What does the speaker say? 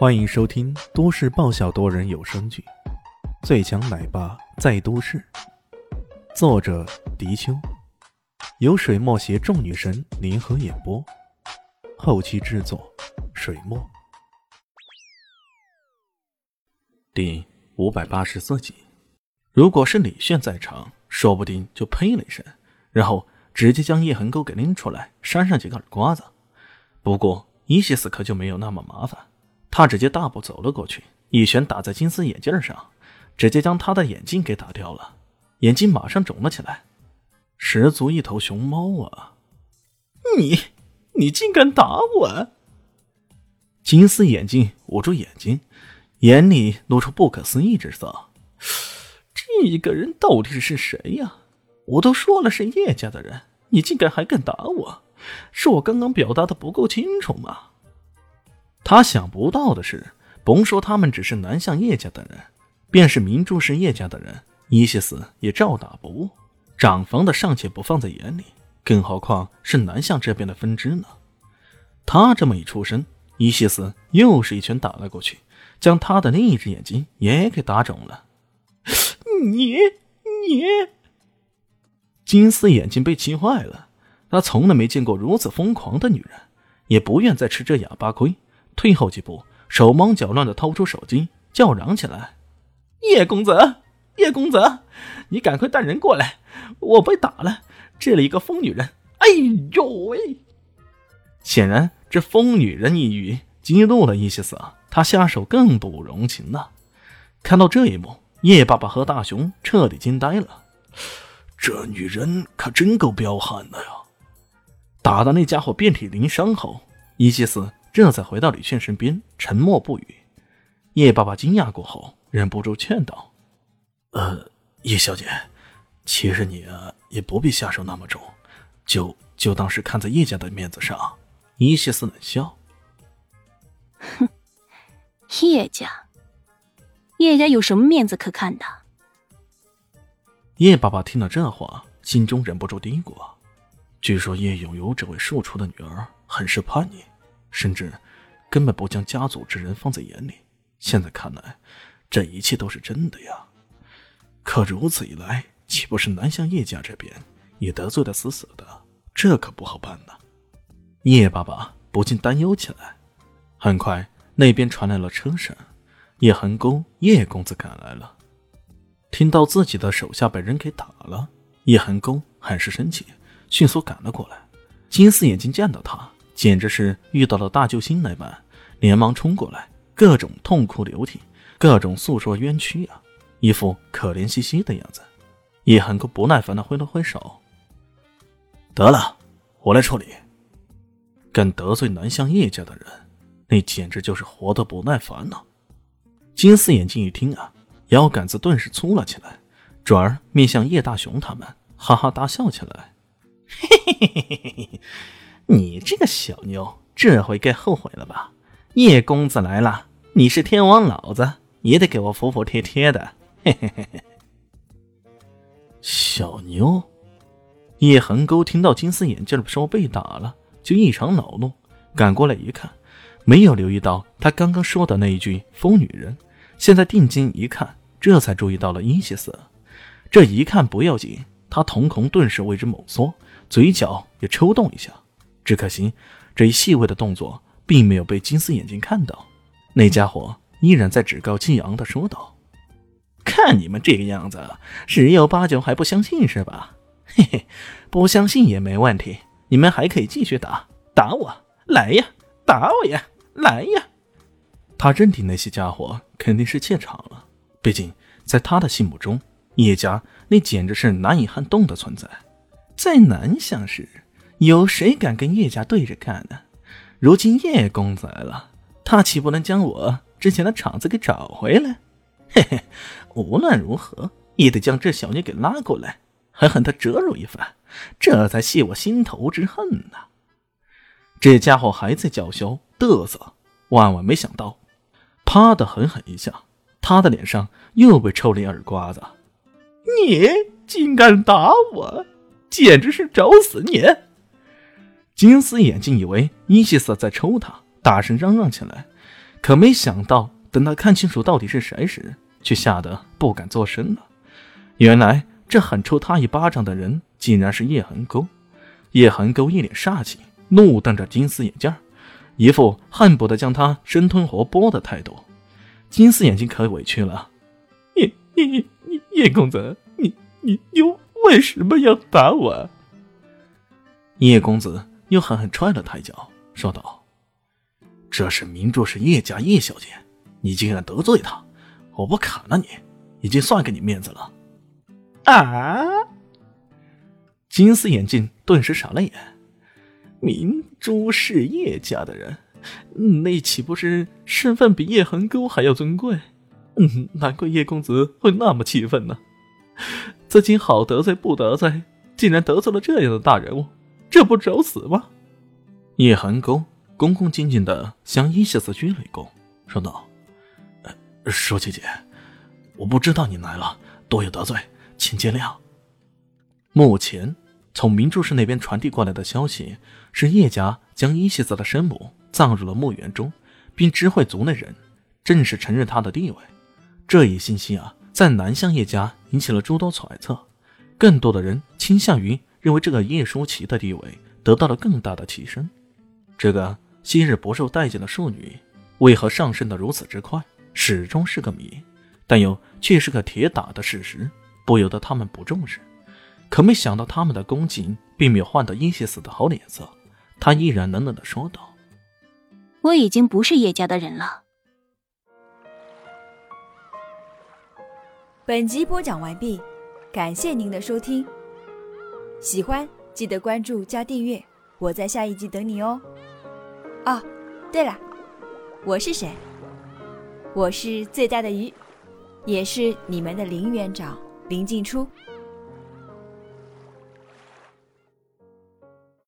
欢迎收听都市爆笑多人有声剧《最强奶爸在都市》，作者迪秋，由水墨携众女神联合演播，后期制作水墨。第584集。如果是李炫在场，说不定就呸了一声，然后直接将叶痕沟给拎出来，扇上几个耳刮子。不过伊西斯可就没有那么麻烦，他直接大步走了过去，一拳打在金丝眼镜上，直接将他的眼镜给打掉了，眼镜马上肿了起来，十足一头熊猫啊！你竟敢打我！金丝眼镜捂住眼睛，眼里露出不可思议之色。这个人到底是谁呀？我都说了是叶家的人，你竟然还敢打我，是我刚刚表达的不够清楚吗？他想不到的是，甭说他们只是南向叶家的人，便是明珠市叶家的人，伊西斯也照打不误。长房的尚且不放在眼里，更何况是南向这边的分支呢？他这么一出声，伊西斯又是一拳打了过去，将他的另一只眼睛也给打肿了。你！金丝眼睛被气坏了，他从来没见过如此疯狂的女人，也不愿再吃这哑巴亏，退后几步，手忙脚乱地掏出手机，叫嚷起来：叶公子，你赶快带人过来，我被打了，这里一个疯女人，哎呦喂！显然这疯女人一语激怒了伊西斯，他下手更不容情了。看到这一幕，叶爸爸和大熊彻底惊呆了，这女人可真够彪悍的呀！打到那家伙遍体鳞伤后，伊西斯这才回到李炫身边，沉默不语。叶爸爸惊讶过后，忍不住劝道：叶小姐，其实你也不必下手那么重，就当是看在叶家的面子上。伊西斯冷笑：哼，叶家有什么面子可看的？叶爸爸听了这话，心中忍不住嘀咕，据说叶永游这位庶出的女儿很是叛逆，甚至根本不将家族之人放在眼里，现在看来这一切都是真的呀。可如此一来，岂不是南向叶家这边也得罪得死死的，这可不好办呢。叶爸爸不禁担忧起来。很快那边传来了车声，叶恒公、叶公子赶来了。听到自己的手下被人给打了，叶恒公很是生气，迅速赶了过来。金丝眼睛见到他，简直是遇到了大救星那般，连忙冲过来，各种痛哭流涕，各种诉说冤屈啊，一副可怜兮兮的样子。叶恒公不耐烦地挥了挥手：得了，我来处理。敢得罪南向叶家的人，那简直就是活得不耐烦呢。金丝眼睛一听啊，腰杆子顿时粗了起来，转而面向叶大雄他们，哈哈大笑起来：嘿，你这个小妞，这回该后悔了吧？叶公子来了，你是天王老子，也得给我服服帖帖的。嘿。小妞？叶横沟听到金丝眼镜说被打了，就异常恼怒，赶过来一看，没有留意到他刚刚说的那一句疯女人，现在定睛一看，这才注意到了伊西斯。这一看不要紧，他瞳孔顿时为之猛缩，嘴角也抽动一下。只可惜这一细微的动作并没有被金丝眼睛看到，那家伙依然在趾高气昂地说道：看你们这个样子，十有八九还不相信是吧？嘿，不相信也没问题，你们还可以继续打我来呀，打我呀，来呀。他认定那些家伙肯定是怯场了，毕竟在他的心目中，叶家那简直是难以撼动的存在。在南向市，有谁敢跟叶家对着干呢？如今叶公子来了，他岂不能将我之前的场子给找回来？嘿，无论如何也得将这小妞给拉过来，狠狠地折辱一番，这才泄我心头之恨呢。这家伙还在叫嚣嘚瑟，万没想到，啪的狠狠一下，他的脸上又被抽了一耳刮子。你竟敢打我，简直是找死你！金丝眼睛以为伊西斯在抽他，大声嚷嚷起来，可没想到等他看清楚到底是谁时，却吓得不敢作声了。原来这狠抽他一巴掌的人竟然是叶横沟。叶横沟一脸煞气，怒瞪着金丝眼镜，一副恨不得将他生吞活剥的态度。金丝眼睛可委屈了，叶公子，你为什么要打我？叶公子又狠狠踹了他一脚，说道：这是名著，是叶家叶小姐，你竟然得罪她，我不砍了你，已经算给你面子了。啊！金丝眼镜顿时傻了眼，明珠是叶家的人，那岂不是身份比叶横沟还要尊贵？难怪叶公子会那么气愤呢。自己好得罪不得罪，竟然得罪了这样的大人物，这不找死吗？叶横沟恭恭敬敬地向伊西斯鞠了一躬，说道：舒淇姐，我不知道你来了，多有得罪，请见谅。目前从明珠市那边传递过来的消息是，叶家将伊西斯的生母葬入了墓园中，并知会族内人，正式承认他的地位。这一信息在南向叶家引起了诸多揣测，更多的人倾向于认为这个叶舒淇的地位得到了更大的提升。这个昔日不受待见的庶女为何上升得如此之快，始终是个谜，但又却是个铁打的事实，不由得他们不重视。可没想到他们的恭敬并没有换得伊西斯的好脸色，他依然冷冷地说道：我已经不是叶家的人了。本集播讲完毕，感谢您的收听，喜欢记得关注加订阅，我在下一集等你哦。哦，对了，我是谁？我是最大的鱼，也是你们的林园长林静初。